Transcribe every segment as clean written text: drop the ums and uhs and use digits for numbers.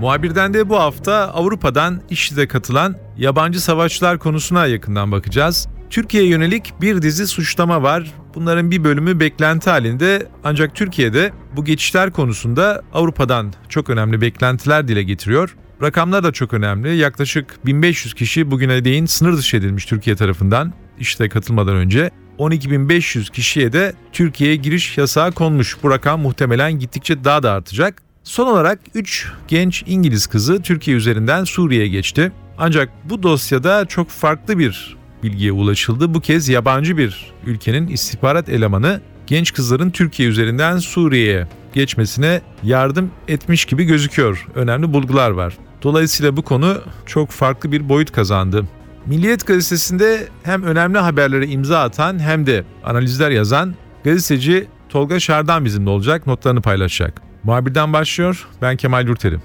Muhabirden de bu hafta Avrupa'dan İŞİD'e katılan yabancı savaşçılar konusuna yakından bakacağız. Türkiye'ye yönelik bir dizi suçlama var. Bunların bir bölümü beklenti halinde, ancak Türkiye'de bu geçişler konusunda Avrupa'dan çok önemli beklentiler dile getiriyor. Rakamlar da çok önemli. Yaklaşık 1500 kişi bugüne değin sınır dışı edilmiş Türkiye tarafından İŞİD'e katılmadan önce. 12.500 kişiye de Türkiye'ye giriş yasağı konmuş. Bu rakam muhtemelen gittikçe daha da artacak. Son olarak 3 genç İngiliz kızı Türkiye üzerinden Suriye'ye geçti. Ancak bu dosyada çok farklı bir bilgiye ulaşıldı. Bu kez yabancı bir ülkenin istihbarat elemanı genç kızların Türkiye üzerinden Suriye'ye geçmesine yardım etmiş gibi gözüküyor. Önemli bulgular var. Dolayısıyla bu konu çok farklı bir boyut kazandı. Milliyet gazetesinde hem önemli haberlere imza atan hem de analizler yazan gazeteci Tolga Şardan bizimle olacak, notlarını paylaşacak. Muhabirden başlıyor, ben Kemal Yurteli.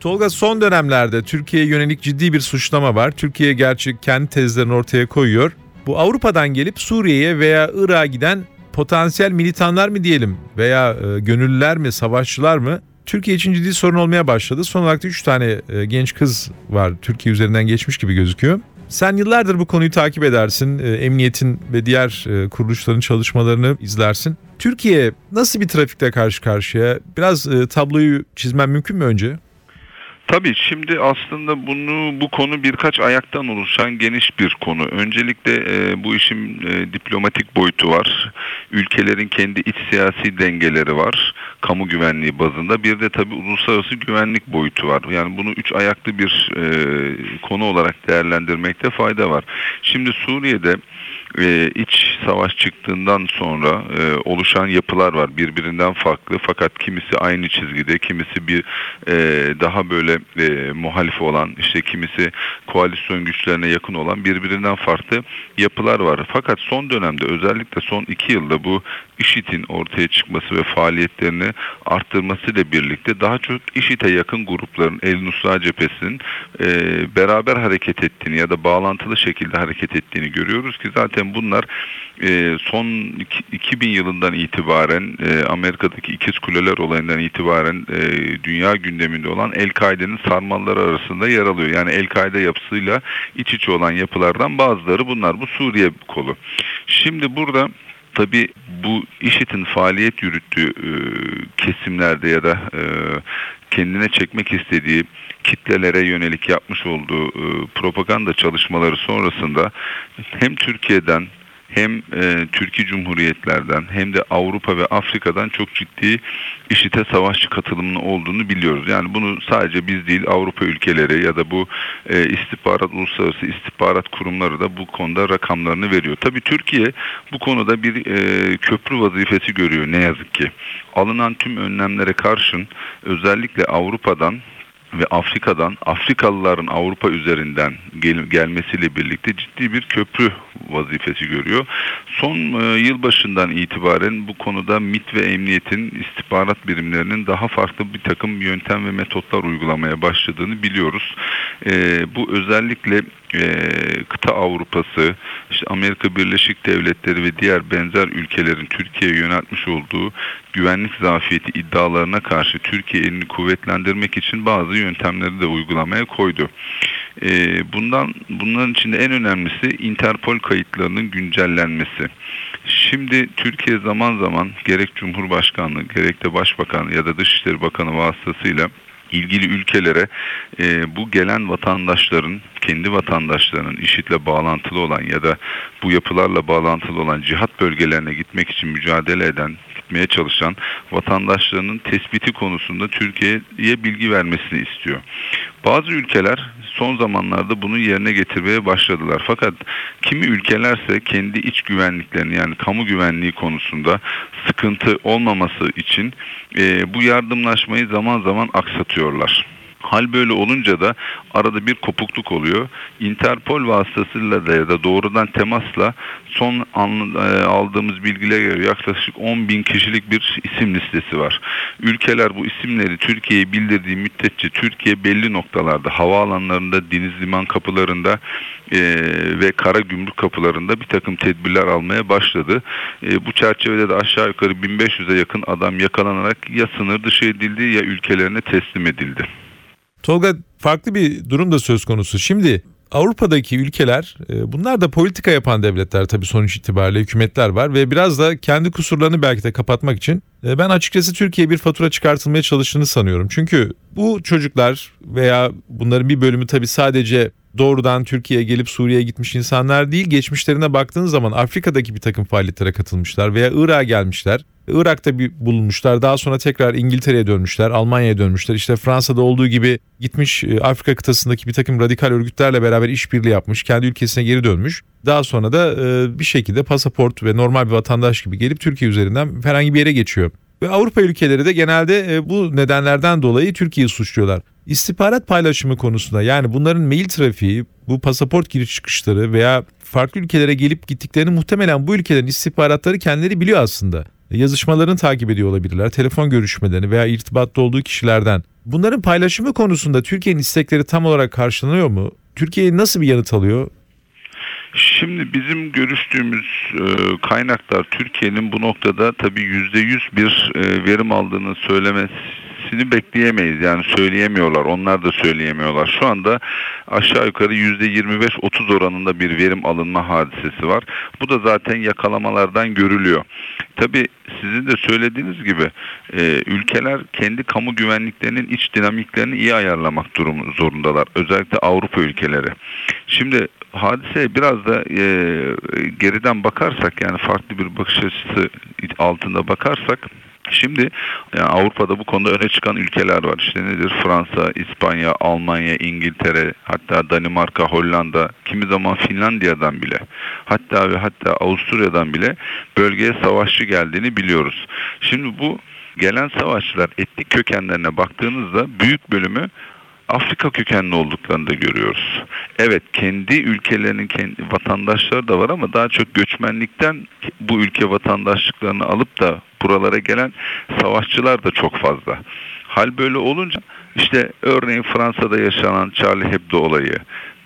Tolga, son dönemlerde Türkiye'ye yönelik ciddi bir suçlama var. Türkiye gerçi kendi tezlerini ortaya koyuyor. Bu Avrupa'dan gelip Suriye'ye veya Irak'a giden potansiyel militanlar mı diyelim veya gönüllüler mi, savaşçılar mı? Türkiye için ciddi sorun olmaya başladı. Son olarak da 3 tane genç kız var Türkiye üzerinden geçmiş gibi gözüküyor. Sen yıllardır bu konuyu takip edersin. Emniyetin ve diğer kuruluşların çalışmalarını izlersin. Türkiye nasıl bir trafikle karşı karşıya? Biraz tabloyu çizmen mümkün mü önce? Tabii, şimdi aslında bu konu birkaç ayaktan oluşan geniş bir konu. Öncelikle bu işin diplomatik boyutu var. Ülkelerin kendi iç siyasi dengeleri var. Kamu güvenliği bazında. Bir de tabii uluslararası güvenlik boyutu var. Yani bunu üç ayaklı bir konu olarak değerlendirmekte fayda var. Şimdi Suriye'de iç savaş çıktığından sonra oluşan yapılar var, birbirinden farklı, fakat kimisi aynı çizgide, kimisi bir daha böyle muhalif olan, işte kimisi koalisyon güçlerine yakın olan birbirinden farklı yapılar var. Fakat son dönemde, özellikle son 2 yılda bu IŞİD'in ortaya çıkması ve faaliyetlerini arttırmasıyla birlikte daha çok IŞİD'e yakın grupların, El Nusra Cephesi'nin beraber hareket ettiğini ya da bağlantılı şekilde hareket ettiğini görüyoruz ki zaten bunlar son 2000 yılından itibaren, Amerika'daki İkiz Kuleler olayından itibaren dünya gündeminde olan El-Kaide'nin sarmalları arasında yer alıyor. Yani El-Kaide yapısıyla iç içe olan yapılardan bazıları bunlar. Bu Suriye kolu. Şimdi burada tabii bu IŞİD'in faaliyet yürüttüğü kesimlerde ya da kendine çekmek istediği kitlelere yönelik yapmış olduğu propaganda çalışmaları sonrasında hem Türkiye'den hem Türkiye Cumhuriyetlerden hem de Avrupa ve Afrika'dan çok ciddi IŞİD'e savaşçı katılımının olduğunu biliyoruz. Yani bunu sadece biz değil, Avrupa ülkeleri ya da bu uluslararası istihbarat kurumları da bu konuda rakamlarını veriyor. Tabii Türkiye bu konuda bir köprü vazifesi görüyor ne yazık ki. Alınan tüm önlemlere karşın özellikle Avrupa'dan ve Afrika'dan, Afrikalıların Avrupa üzerinden gelmesiyle birlikte ciddi bir köprü vazifesi görüyor. Son yılbaşından itibaren bu konuda MİT ve Emniyet'in istihbarat birimlerinin daha farklı bir takım yöntem ve metotlar uygulamaya başladığını biliyoruz. Bu özellikle kıta Avrupası, işte Amerika Birleşik Devletleri ve diğer benzer ülkelerin Türkiye'ye yöneltmiş olduğu güvenlik zafiyeti iddialarına karşı Türkiye elini kuvvetlendirmek için bazı yöntemleri de uygulamaya koydu. Bunların içinde en önemlisi Interpol kayıtlarının güncellenmesi. Şimdi Türkiye zaman zaman gerek Cumhurbaşkanlığı, gerek de Başbakan ya da Dışişleri Bakanı vasıtasıyla ilgili ülkelere bu gelen vatandaşların, kendi vatandaşlarının IŞİD'le bağlantılı olan ya da bu yapılarla bağlantılı olan cihat bölgelerine gitmek için mücadele eden, gitmeye çalışan vatandaşlarının tespiti konusunda Türkiye'ye bilgi vermesini istiyor. Bazı ülkeler son zamanlarda bunu yerine getirmeye başladılar. Fakat kimi ülkelerse kendi iç güvenliklerini, yani kamu güvenliği konusunda sıkıntı olmaması için bu yardımlaşmayı zaman zaman aksatıyorlar. Hal böyle olunca da arada bir kopukluk oluyor. Interpol vasıtasıyla da ya da doğrudan temasla son aldığımız bilgilere göre yaklaşık 10.000 kişilik bir isim listesi var. Ülkeler bu isimleri Türkiye'ye bildirdiği müddetçe Türkiye belli noktalarda, havaalanlarında, deniz liman kapılarında ve kara gümrük kapılarında bir takım tedbirler almaya başladı. Bu çerçevede de aşağı yukarı 1500'e yakın adam yakalanarak ya sınır dışı edildi ya ülkelerine teslim edildi. Tolga, farklı bir durum da söz konusu. Şimdi Avrupa'daki ülkeler, bunlar da politika yapan devletler tabii, sonuç itibariyle hükümetler var ve biraz da kendi kusurlarını belki de kapatmak için ben açıkçası Türkiye'ye bir fatura çıkartılmaya çalıştığını sanıyorum. Çünkü bu çocuklar veya bunların bir bölümü tabii sadece doğrudan Türkiye'ye gelip Suriye'ye gitmiş insanlar değil, geçmişlerine baktığın zaman Afrika'daki bir takım faaliyetlere katılmışlar veya Irak'a gelmişler. Irak'ta bir bulunmuşlar, daha sonra tekrar İngiltere'ye dönmüşler, Almanya'ya dönmüşler. İşte Fransa'da olduğu gibi gitmiş Afrika kıtasındaki bir takım radikal örgütlerle beraber işbirliği yapmış, kendi ülkesine geri dönmüş. Daha sonra da bir şekilde pasaport ve normal bir vatandaş gibi gelip Türkiye üzerinden herhangi bir yere geçiyor. Ve Avrupa ülkeleri de genelde bu nedenlerden dolayı Türkiye'yi suçluyorlar. İstihbarat paylaşımı konusunda, yani bunların mail trafiği, bu pasaport giriş çıkışları veya farklı ülkelere gelip gittiklerini muhtemelen bu ülkelerin istihbaratları kendileri biliyor aslında. Yazışmalarını takip ediyor olabilirler, telefon görüşmelerini veya irtibatta olduğu kişilerden. Bunların paylaşımı konusunda Türkiye'nin istekleri tam olarak karşılanıyor mu? Türkiye nasıl bir yanıt alıyor? Şimdi bizim görüştüğümüz kaynaklar Türkiye'nin bu noktada tabii %100 bir verim aldığını söylemesini bekleyemeyiz. Yani söyleyemiyorlar, onlar da söyleyemiyorlar. Şu anda aşağı yukarı %25-30 oranında bir verim alınma hadisesi var. Bu da zaten yakalamalardan görülüyor. Tabii sizin de söylediğiniz gibi ülkeler kendi kamu güvenliklerinin iç dinamiklerini iyi ayarlamak durumu zorundalar. Özellikle Avrupa ülkeleri. Şimdi hadiseye biraz da geriden bakarsak, yani farklı bir bakış açısı altında bakarsak, şimdi yani Avrupa'da bu konuda öne çıkan ülkeler var. İşte nedir? Fransa, İspanya, Almanya, İngiltere, hatta Danimarka, Hollanda, kimi zaman Finlandiya'dan bile, hatta ve hatta Avusturya'dan bile bölgeye savaşçı geldiğini biliyoruz. Şimdi bu gelen savaşçılar etnik kökenlerine baktığınızda büyük bölümü Afrika kökenli olduklarını da görüyoruz. Evet, kendi ülkelerinin kendi vatandaşları da var ama daha çok göçmenlikten bu ülke vatandaşlıklarını alıp da buralara gelen savaşçılar da çok fazla. Hal böyle olunca işte örneğin Fransa'da yaşanan Charlie Hebdo olayı,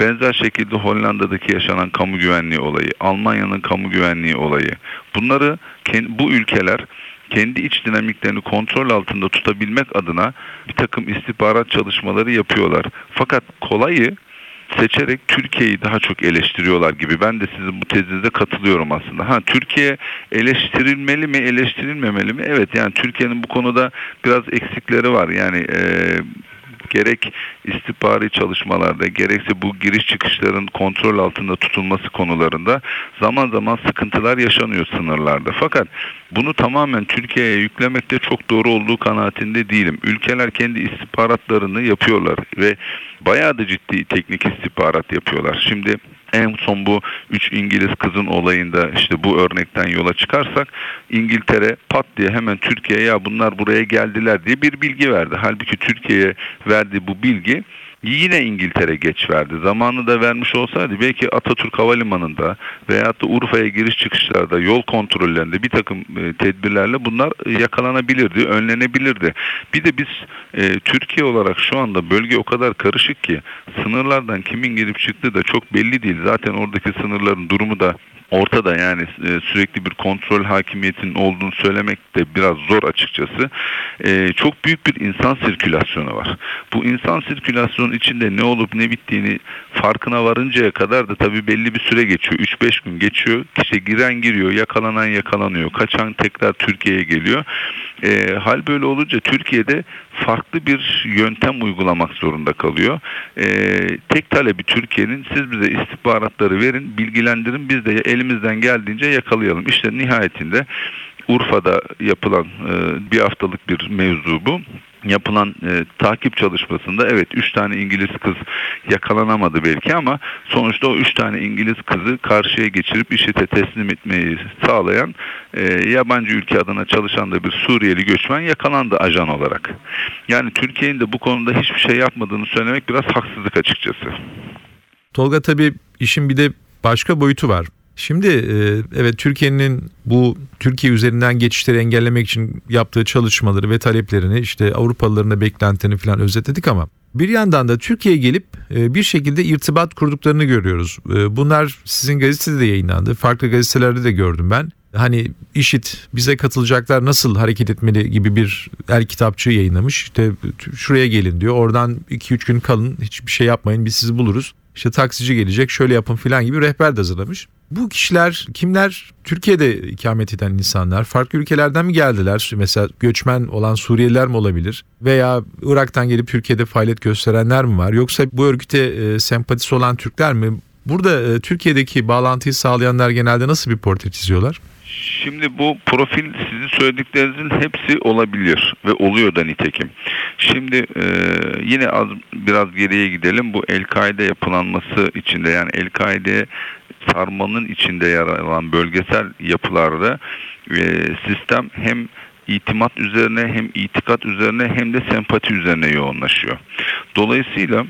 benzer şekilde Hollanda'daki yaşanan kamu güvenliği olayı, Almanya'nın kamu güvenliği olayı, bunları bu ülkeler kendi iç dinamiklerini kontrol altında tutabilmek adına bir takım istihbarat çalışmaları yapıyorlar. Fakat kolayı seçerek Türkiye'yi daha çok eleştiriyorlar gibi. Ben de sizin bu tezinize katılıyorum aslında. Türkiye eleştirilmeli mi, eleştirilmemeli mi? Evet, yani Türkiye'nin bu konuda biraz eksikleri var. Yani gerek istihbari çalışmalarda, gerekse bu giriş çıkışların kontrol altında tutulması konularında zaman zaman sıkıntılar yaşanıyor sınırlarda. Fakat bunu tamamen Türkiye'ye yüklemek de çok doğru olduğu kanaatinde değilim. Ülkeler kendi istihbaratlarını yapıyorlar ve bayağı da ciddi teknik istihbarat yapıyorlar. Şimdi en son bu 3 İngiliz kızın olayında, işte bu örnekten yola çıkarsak, İngiltere pat diye hemen Türkiye'ye ya bunlar buraya geldiler diye bir bilgi verdi. Halbuki Türkiye'ye verdiği bu bilgi yine İngiltere geç verdi. Zamanı da vermiş olsaydı belki Atatürk Havalimanı'nda veyahut da Urfa'ya giriş çıkışlarda, yol kontrollerinde bir takım tedbirlerle bunlar yakalanabilirdi, önlenebilirdi. Bir de biz Türkiye olarak şu anda bölge o kadar karışık ki sınırlardan kimin girip çıktığı da çok belli değil. Zaten oradaki sınırların durumu da ortada, yani sürekli bir kontrol hakimiyetinin olduğunu söylemek de biraz zor açıkçası. Çok büyük bir insan sirkülasyonu var. Bu insan sirkülasyonun içinde ne olup ne bittiğini farkına varıncaya kadar da tabii belli bir süre geçiyor. 3-5 gün geçiyor. İşte giren giriyor, yakalanan yakalanıyor, kaçan tekrar Türkiye'ye geliyor. Hal böyle olunca Türkiye'de farklı bir yöntem uygulamak zorunda kalıyor. Tek talebi Türkiye'nin, siz bize istihbaratları verin, bilgilendirin, biz de elimizden geldiğince yakalayalım. İşte nihayetinde Urfa'da yapılan bir haftalık bir mevzu bu. Yapılan takip çalışmasında evet 3 tane İngiliz kız yakalanamadı belki ama sonuçta o 3 tane İngiliz kızı karşıya geçirip IŞİD'e teslim etmeyi sağlayan yabancı ülke adına çalışan da bir Suriyeli göçmen yakalandı ajan olarak. Yani Türkiye'nin de bu konuda hiçbir şey yapmadığını söylemek biraz haksızlık açıkçası. Tolga, tabii işin bir de başka boyutu var. Şimdi evet, Türkiye'nin bu Türkiye üzerinden geçişleri engellemek için yaptığı çalışmaları ve taleplerini, işte Avrupalıların da beklentilerini falan özetledik ama bir yandan da Türkiye'ye gelip bir şekilde irtibat kurduklarını görüyoruz. Bunlar sizin gazetede de yayınlandı. Farklı gazetelerde de gördüm ben. Hani IŞİD bize katılacaklar, nasıl hareket etmeli gibi bir el kitapçığı yayınlamış. İşte şuraya gelin diyor. Oradan 2-3 gün kalın, hiçbir şey yapmayın, biz sizi buluruz. İşte taksici gelecek, şöyle yapın filan gibi rehber de hazırlamış. Bu kişiler kimler? Türkiye'de ikamet eden insanlar, farklı ülkelerden mi geldiler? Mesela göçmen olan Suriyeliler mi olabilir? Veya Irak'tan gelip Türkiye'de faaliyet gösterenler mi var? Yoksa bu örgüte sempatisi olan Türkler mi? Burada Türkiye'deki bağlantıyı sağlayanlar genelde nasıl bir portre çiziyorlar? Şimdi bu profil, sizin söylediklerinizin hepsi olabiliyor ve oluyor da nitekim. Şimdi yine biraz geriye gidelim. Bu El-Kaide yapılanması içinde, yani El-Kaide sarmalının içinde yer alan bölgesel yapılarda sistem hem itimat üzerine, hem itikat üzerine, hem de sempati üzerine yoğunlaşıyor. Dolayısıyla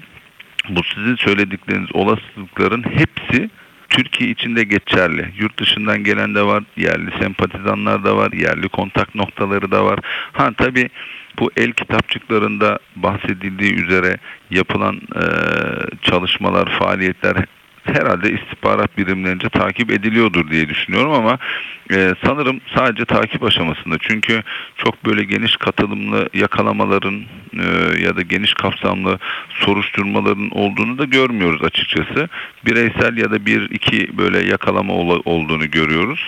bu sizin söyledikleriniz olasılıkların hepsi Türkiye içinde geçerli. Yurt dışından gelen de var, yerli sempatizanlar da var, yerli kontak noktaları da var. Tabii bu el kitapçıklarında bahsedildiği üzere yapılan çalışmalar, faaliyetler herhalde istihbarat birimlerince takip ediliyordur diye düşünüyorum ama sanırım sadece takip aşamasında. Çünkü çok böyle geniş katılımlı yakalamaların ya da geniş kapsamlı soruşturmaların olduğunu da görmüyoruz açıkçası. Bireysel ya da bir iki böyle yakalama olduğunu görüyoruz.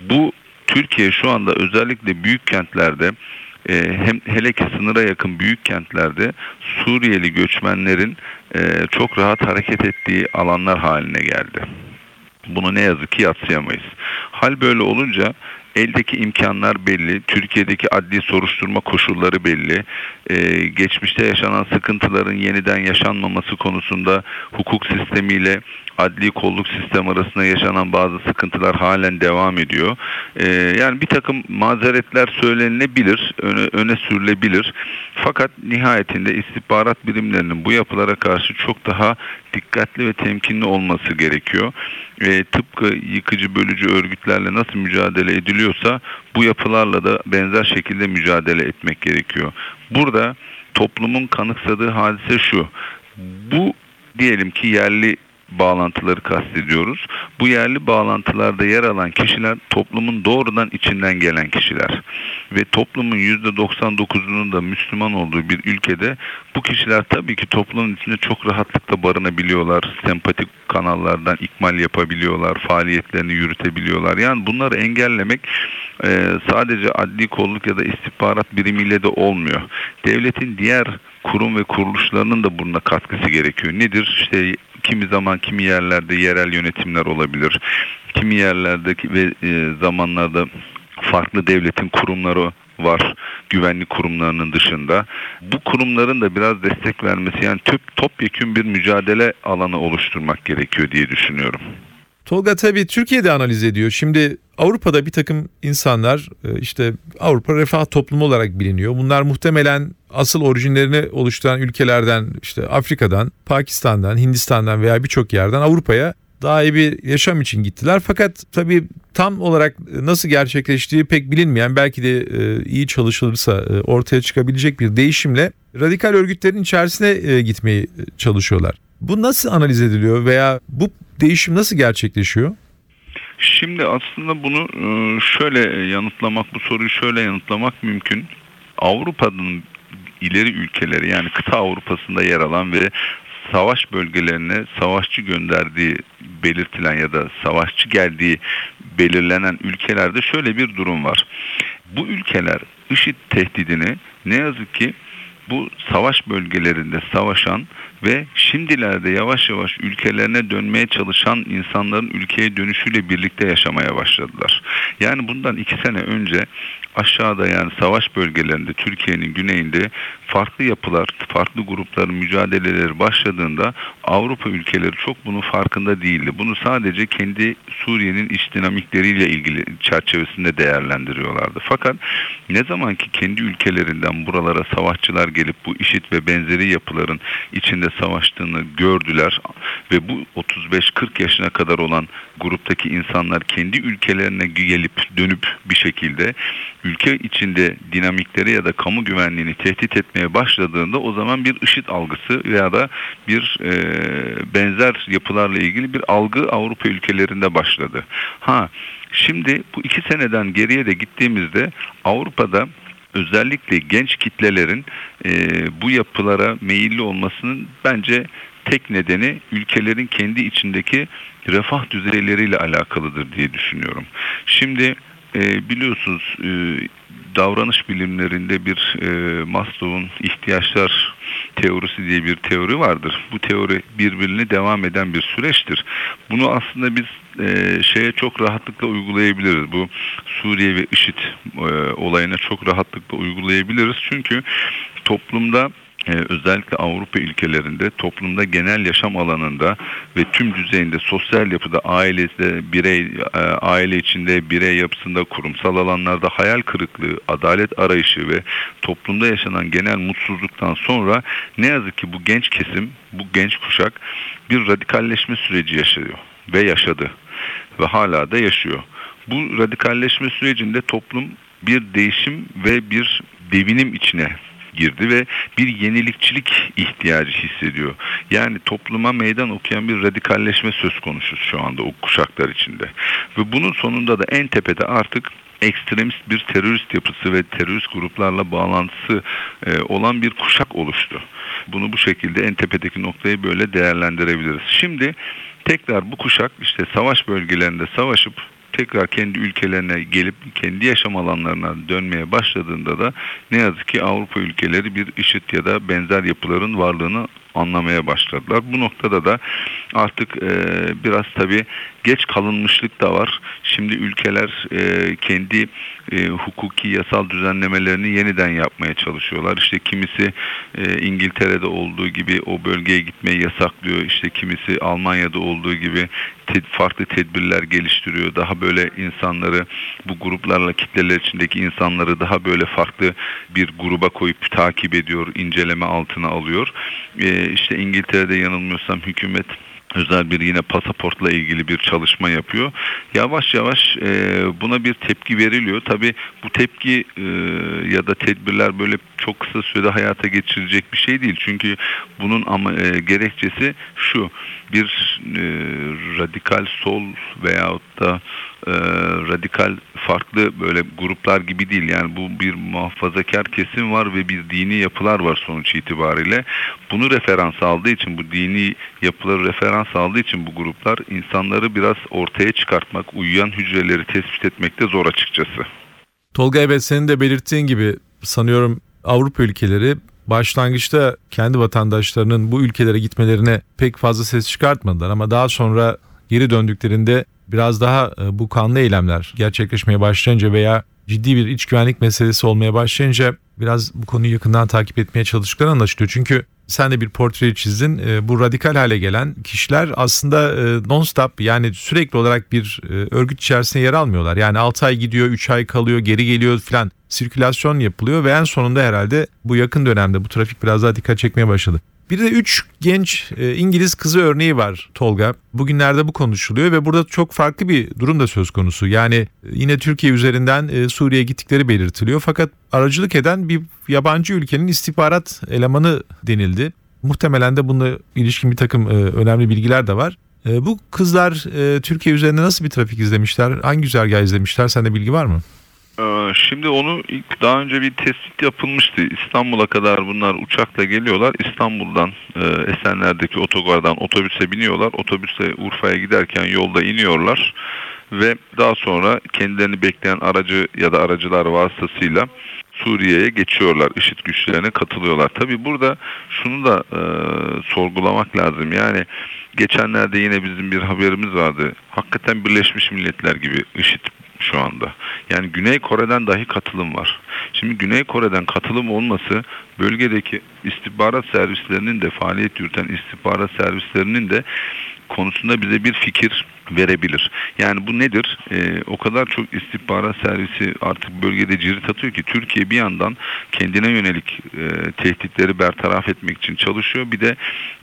Bu Türkiye şu anda özellikle büyük kentlerde, hem hele ki sınıra yakın büyük kentlerde Suriyeli göçmenlerin çok rahat hareket ettiği alanlar haline geldi. Bunu ne yazık ki yadsıyamayız. Hal böyle olunca eldeki imkanlar belli, Türkiye'deki adli soruşturma koşulları belli, geçmişte yaşanan sıkıntıların yeniden yaşanmaması konusunda hukuk sistemiyle adli kolluk sistemi arasında yaşanan bazı sıkıntılar halen devam ediyor. Yani bir takım mazeretler söylenilebilir, öne sürülebilir. Fakat nihayetinde istihbarat birimlerinin bu yapılara karşı çok daha dikkatli ve temkinli olması gerekiyor. Tıpkı yıkıcı bölücü örgütlerle nasıl mücadele ediliyorsa bu yapılarla da benzer şekilde mücadele etmek gerekiyor. Burada toplumun kanıksadığı hadise şu: bu diyelim ki yerli bağlantıları kastediyoruz. Bu yerli bağlantılarda yer alan kişiler toplumun doğrudan içinden gelen kişiler ve toplumun %99'unun da Müslüman olduğu bir ülkede bu kişiler tabii ki toplumun içinde çok rahatlıkla barınabiliyorlar. Sempatik kanallardan ikmal yapabiliyorlar, faaliyetlerini yürütebiliyorlar. Yani bunları engellemek sadece adli kolluk ya da istihbarat birimiyle de olmuyor. Devletin diğer kurum ve kuruluşlarının da buna katkısı gerekiyor. Nedir? İşte kimi zaman kimi yerlerde yerel yönetimler olabilir. Kimi yerlerdeki ve zamanlarda farklı devletin kurumları var, güvenlik kurumlarının dışında. Bu kurumların da biraz destek vermesi, yani topyekün bir mücadele alanı oluşturmak gerekiyor diye düşünüyorum. Tolga, tabii Türkiye'de analiz ediyor. Şimdi Avrupa'da bir takım insanlar, işte Avrupa refah toplumu olarak biliniyor. Bunlar muhtemelen asıl orijinlerini oluşturan ülkelerden, işte Afrika'dan, Pakistan'dan, Hindistan'dan veya birçok yerden Avrupa'ya daha iyi bir yaşam için gittiler. Fakat tabii tam olarak nasıl gerçekleştiği pek bilinmeyen, belki de iyi çalışılırsa ortaya çıkabilecek bir değişimle radikal örgütlerin içerisine gitmeyi çalışıyorlar. Bu nasıl analiz ediliyor veya bu değişim nasıl gerçekleşiyor? Şimdi aslında bunu şöyle yanıtlamak, bu soruyu şöyle yanıtlamak mümkün. Avrupa'nın ileri ülkeleri, yani kıta Avrupa'sında yer alan ve savaş bölgelerine savaşçı gönderdiği belirtilen ya da savaşçı geldiği belirlenen ülkelerde şöyle bir durum var. Bu ülkeler IŞİD tehdidini ne yazık ki bu savaş bölgelerinde savaşan ve şimdilerde yavaş yavaş ülkelerine dönmeye çalışan insanların ülkeye dönüşüyle birlikte yaşamaya başladılar. Yani bundan 2 sene önce aşağıda, yani savaş bölgelerinde, Türkiye'nin güneyinde farklı yapılar, farklı grupların mücadeleleri başladığında Avrupa ülkeleri çok bunun farkında değildi. Bunu sadece kendi Suriye'nin iç dinamikleriyle ilgili çerçevesinde değerlendiriyorlardı. Fakat ne zaman ki kendi ülkelerinden buralara savaşçılar gelip bu İŞİD ve benzeri yapıların içinde savaştığını gördüler ve bu 35-40 yaşına kadar olan gruptaki insanlar kendi ülkelerine gelip dönüp bir şekilde ülke içinde dinamikleri ya da kamu güvenliğini tehdit etmeye başladığında, o zaman bir IŞİD algısı veya da bir benzer yapılarla ilgili bir algı Avrupa ülkelerinde başladı. Şimdi bu 2 seneden geriye de gittiğimizde Avrupa'da özellikle genç kitlelerin bu yapılara meyilli olmasının bence tek nedeni ülkelerin kendi içindeki refah düzeyleriyle alakalıdır diye düşünüyorum. Şimdi biliyorsunuz davranış bilimlerinde bir Maslow'un ihtiyaçlar teorisi diye bir teori vardır. Bu teori birbirini devam eden bir süreçtir. Bunu aslında biz şeye çok rahatlıkla uygulayabiliriz. Bu Suriye ve IŞİD olayına çok rahatlıkla uygulayabiliriz. Çünkü toplumda, özellikle Avrupa ülkelerinde, toplumda genel yaşam alanında ve tüm düzeyinde, sosyal yapıda, aile içinde, birey yapısında, kurumsal alanlarda hayal kırıklığı, adalet arayışı ve toplumda yaşanan genel mutsuzluktan sonra ne yazık ki bu genç kesim, bu genç kuşak bir radikalleşme süreci yaşıyor ve yaşadı ve hala da yaşıyor. Bu radikalleşme sürecinde toplum bir değişim ve bir devinim içine girdi ve bir yenilikçilik ihtiyacı hissediyor. Yani topluma meydan okuyan bir radikalleşme söz konusu şu anda o kuşaklar içinde. Ve bunun sonunda da en tepede artık ekstremist bir terörist yapısı ve terörist gruplarla bağlantısı olan bir kuşak oluştu. Bunu bu şekilde en tepedeki noktayı böyle değerlendirebiliriz. Şimdi tekrar bu kuşak işte savaş bölgelerinde savaşıp tekrar kendi ülkelerine gelip kendi yaşam alanlarına dönmeye başladığında da ne yazık ki Avrupa ülkeleri bir IŞİD ya da benzer yapıların varlığını anlamaya başladılar. Bu noktada da artık biraz tabii geç kalınmışlık da var. Şimdi ülkeler kendi hukuki yasal düzenlemelerini yeniden yapmaya çalışıyorlar. İşte kimisi İngiltere'de olduğu gibi o bölgeye gitmeyi yasaklıyor. İşte kimisi Almanya'da olduğu gibi farklı tedbirler geliştiriyor. Daha böyle insanları, bu gruplarla kitleler içindeki insanları daha böyle farklı bir gruba koyup takip ediyor, inceleme altına alıyor. İşte İngiltere'de yanılmıyorsam hükümet özel bir yine pasaportla ilgili bir çalışma yapıyor. Yavaş yavaş buna bir tepki veriliyor. Tabii bu tepki ya da tedbirler böyle çok kısa sürede hayata geçirilecek bir şey değil. Çünkü bunun gerekçesi şu: bir radikal sol veyahut da radikal farklı böyle gruplar gibi değil. Yani bu bir muhafazakar kesim var ve bir dini yapılar var sonuç itibariyle. Bunu referans aldığı için, bu dini yapıları referans aldığı için bu gruplar insanları biraz ortaya çıkartmak, uyuyan hücreleri tespit etmekte zor açıkçası. Tolga, evet, senin de belirttiğin gibi sanıyorum Avrupa ülkeleri başlangıçta kendi vatandaşlarının bu ülkelere gitmelerine pek fazla ses çıkartmadılar ama daha sonra geri döndüklerinde biraz daha bu kanlı eylemler gerçekleşmeye başlayınca veya ciddi bir iç güvenlik meselesi olmaya başlayınca biraz bu konuyu yakından takip etmeye çalıştıkları anlaşılıyor. Çünkü sen de bir portreyi çizdin. Bu radikal hale gelen kişiler aslında non-stop, yani sürekli olarak bir örgüt içerisinde yer almıyorlar. Yani 6 ay gidiyor, 3 ay kalıyor, geri geliyor filan. Sirkülasyon yapılıyor ve en sonunda herhalde bu yakın dönemde bu trafik biraz daha dikkat çekmeye başladı. Bir de 3 genç İngiliz kızı örneği var Tolga. Bugünlerde bu konuşuluyor ve burada çok farklı bir durum da söz konusu. Yani yine Türkiye üzerinden Suriye'ye gittikleri belirtiliyor. Fakat aracılık eden bir yabancı ülkenin istihbarat elemanı denildi. Muhtemelen de bununla ilişkin bir takım önemli bilgiler de var. Bu kızlar Türkiye üzerinde nasıl bir trafik izlemişler? Hangi güzergah izlemişler? Sende bilgi var mı? Şimdi onu daha önce bir tespit yapılmıştı. İstanbul'a kadar bunlar uçakla geliyorlar. İstanbul'dan Esenler'deki otogardan otobüse biniyorlar. Otobüse Urfa'ya giderken yolda iniyorlar ve daha sonra kendilerini bekleyen aracı ya da aracılar vasıtasıyla Suriye'ye geçiyorlar, IŞİD güçlerine katılıyorlar. Tabii burada şunu da sorgulamak lazım. Yani geçenlerde yine bizim bir haberimiz vardı. Hakikaten Birleşmiş Milletler gibi IŞİD şu anda. Yani Güney Kore'den dahi katılım var. Şimdi Güney Kore'den katılım olması, bölgedeki istihbarat servislerinin de, faaliyet yürüten istihbarat servislerinin de konusunda bize bir fikir verebilir. Yani bu nedir? O kadar çok istihbarat servisi artık bölgede cirit atıyor ki Türkiye bir yandan kendine yönelik tehditleri bertaraf etmek için çalışıyor. Bir de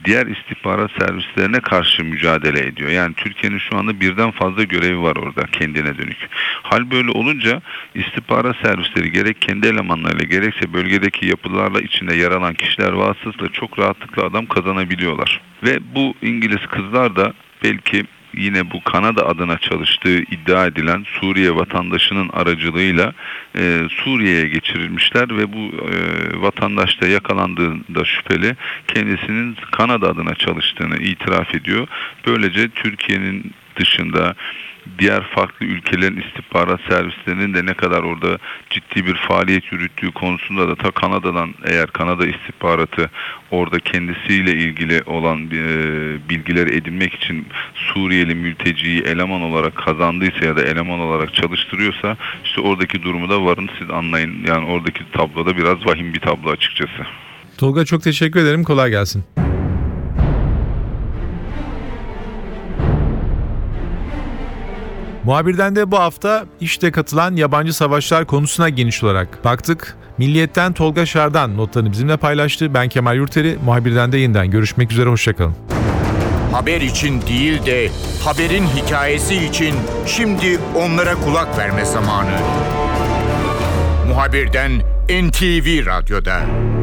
diğer istihbarat servislerine karşı mücadele ediyor. Yani Türkiye'nin şu anda birden fazla görevi var orada kendine dönük. Hal böyle olunca istihbarat servisleri gerek kendi elemanlarıyla gerekse bölgedeki yapılarla içinde yer alan kişiler vasıtasıyla çok rahatlıkla adam kazanabiliyorlar. Ve bu İngiliz kızlar da belki yine bu Kanada adına çalıştığı iddia edilen Suriye vatandaşının aracılığıyla Suriye'ye geçirilmişler ve bu vatandaş da yakalandığında şüpheli kendisinin Kanada adına çalıştığını itiraf ediyor. Böylece Türkiye'nin dışında diğer farklı ülkelerin istihbarat servislerinin de ne kadar orada ciddi bir faaliyet yürüttüğü konusunda da ta Kanada'dan, eğer Kanada istihbaratı orada kendisiyle ilgili olan bilgileri edinmek için Suriyeli mülteciyi eleman olarak kazandıysa ya da eleman olarak çalıştırıyorsa işte oradaki durumu da varın siz anlayın. Yani oradaki tabloda biraz vahim bir tablo açıkçası. Tolga, çok teşekkür ederim. Kolay gelsin. Muhabirden de bu hafta işte katılan yabancı savaşlar konusuna geniş olarak baktık. Milliyet'ten Tolga Şardan notlarını bizimle paylaştı. Ben Kemal Yurteli, Muhabirden de yeniden görüşmek üzere, hoşçakalın. Haber için değil de haberin hikayesi için şimdi onlara kulak verme zamanı. Muhabirden NTV Radyo'da.